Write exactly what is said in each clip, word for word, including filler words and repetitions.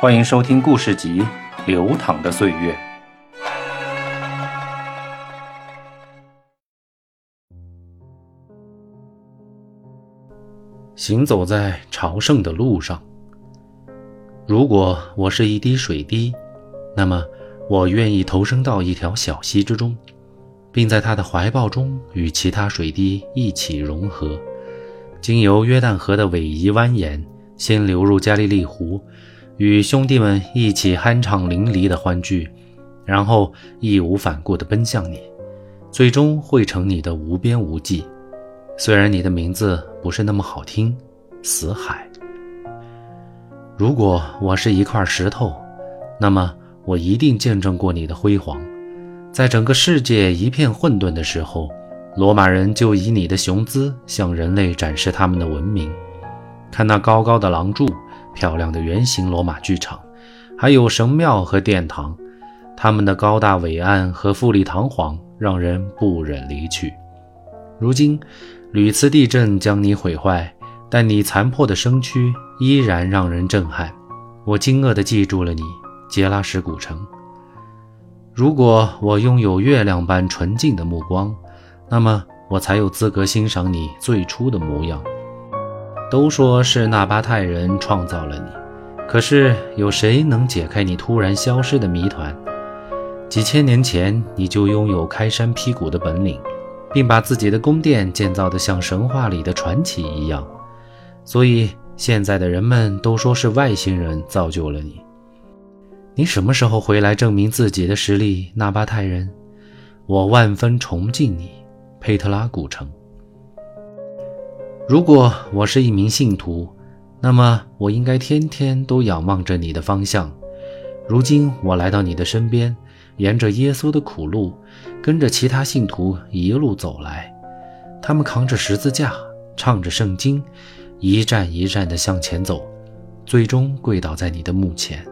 欢迎收听故事集《流淌的岁月》。行走在朝圣的路上，如果我是一滴水滴，那么我愿意投身到一条小溪之中，并在它的怀抱中与其他水滴一起融合，经由约旦河的逶迤蜿蜒，先流入加利利湖，与兄弟们一起酣畅淋漓的欢聚，然后义无反顾地奔向你，最终汇成你的无边无际。虽然你的名字不是那么好听，死海。如果我是一块石头，那么我一定见证过你的辉煌。在整个世界一片混沌的时候，罗马人就以你的雄姿向人类展示他们的文明。看那高高的廊柱，漂亮的圆形罗马剧场，还有神庙和殿堂，他们的高大伟岸和富丽堂皇让人不忍离去。如今屡次地震将你毁坏，但你残破的身躯依然让人震撼。我惊愕地记住了你，杰拉什古城。如果我拥有月亮般纯净的目光，那么我才有资格欣赏你最初的模样。都说是纳巴泰人创造了你，可是有谁能解开你突然消失的谜团？几千年前你就拥有开山劈谷的本领，并把自己的宫殿建造得像神话里的传奇一样，所以现在的人们都说是外星人造就了你。你什么时候回来证明自己的实力，纳巴泰人？我万分崇敬你，佩特拉古城。如果我是一名信徒，那么我应该天天都仰望着你的方向。如今我来到你的身边，沿着耶稣的苦路，跟着其他信徒一路走来。他们扛着十字架，唱着圣经，一站一站地向前走，最终跪倒在你的墓前。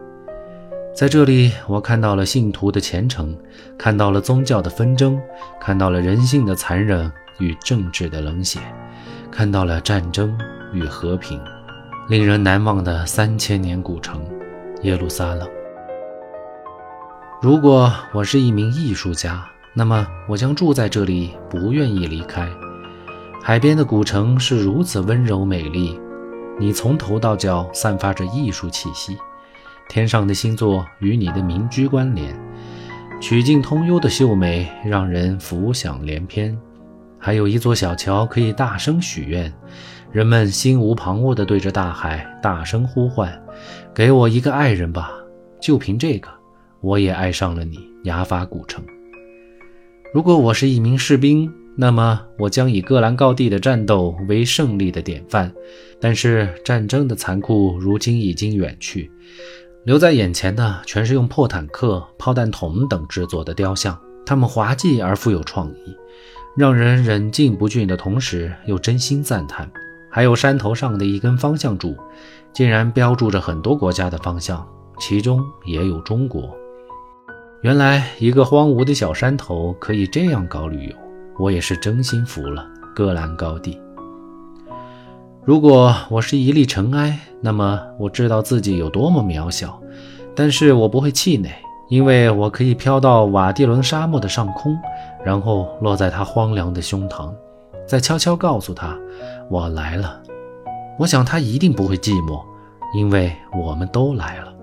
在这里，我看到了信徒的虔诚，看到了宗教的纷争，看到了人性的残忍与政治的冷血，看到了战争与和平，令人难忘的三千年古城耶路撒冷。如果我是一名艺术家，那么我将住在这里，不愿意离开。海边的古城是如此温柔美丽，你从头到脚散发着艺术气息。天上的星座与你的民居关联，曲径通幽的秀美让人浮想联翩。还有一座小桥可以大声许愿，人们心无旁骛地对着大海大声呼唤，给我一个爱人吧。就凭这个，我也爱上了你，雅法古城。如果我是一名士兵，那么我将以戈兰高地的战斗为胜利的典范。但是战争的残酷如今已经远去，留在眼前的全是用破坦克、炮弹筒等制作的雕像，它们滑稽而富有创意，让人忍俊不禁的同时又真心赞叹。还有山头上的一根方向柱，竟然标注着很多国家的方向，其中也有中国。原来一个荒芜的小山头可以这样搞旅游，我也是真心服了，戈兰高地。如果我是一粒尘埃，那么我知道自己有多么渺小，但是我不会气馁，因为我可以飘到瓦蒂伦沙漠的上空，然后落在他荒凉的胸膛，再悄悄告诉他我来了。我想他一定不会寂寞，因为我们都来了。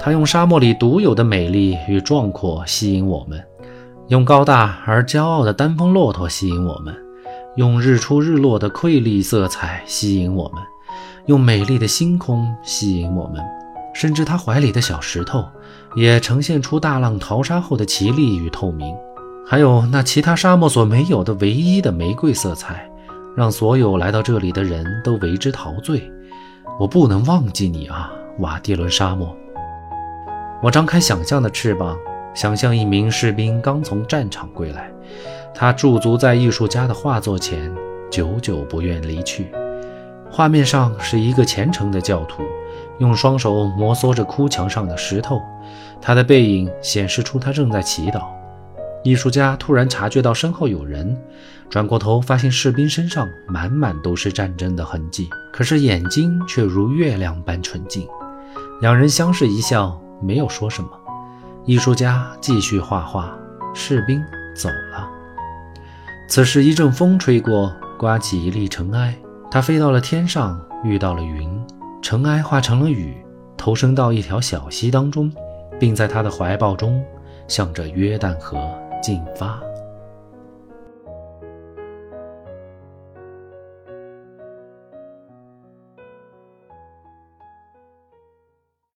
他用沙漠里独有的美丽与壮阔吸引我们，用高大而骄傲的单峰骆驼吸引我们，用日出日落的瑰丽色彩吸引我们，用美丽的星空吸引我们，甚至他怀里的小石头也呈现出大浪淘沙后的奇丽与透明，还有那其他沙漠所没有的唯一的玫瑰色彩，让所有来到这里的人都为之陶醉。我不能忘记你啊，瓦蒂伦沙漠。我张开想象的翅膀，想象一名士兵刚从战场归来，他驻足在艺术家的画作前，久久不愿离去。画面上是一个虔诚的教徒，用双手摩挲着枯墙上的石头，他的背影显示出他正在祈祷。艺术家突然察觉到身后有人，转过头发现士兵身上满满都是战争的痕迹，可是眼睛却如月亮般纯净。两人相视一笑，没有说什么。艺术家继续画画，士兵走了。此时一阵风吹过，刮起一粒尘埃，它飞到了天上，遇到了云，尘埃化成了雨，投身到一条小溪当中，并在他的怀抱中向着约旦河进发。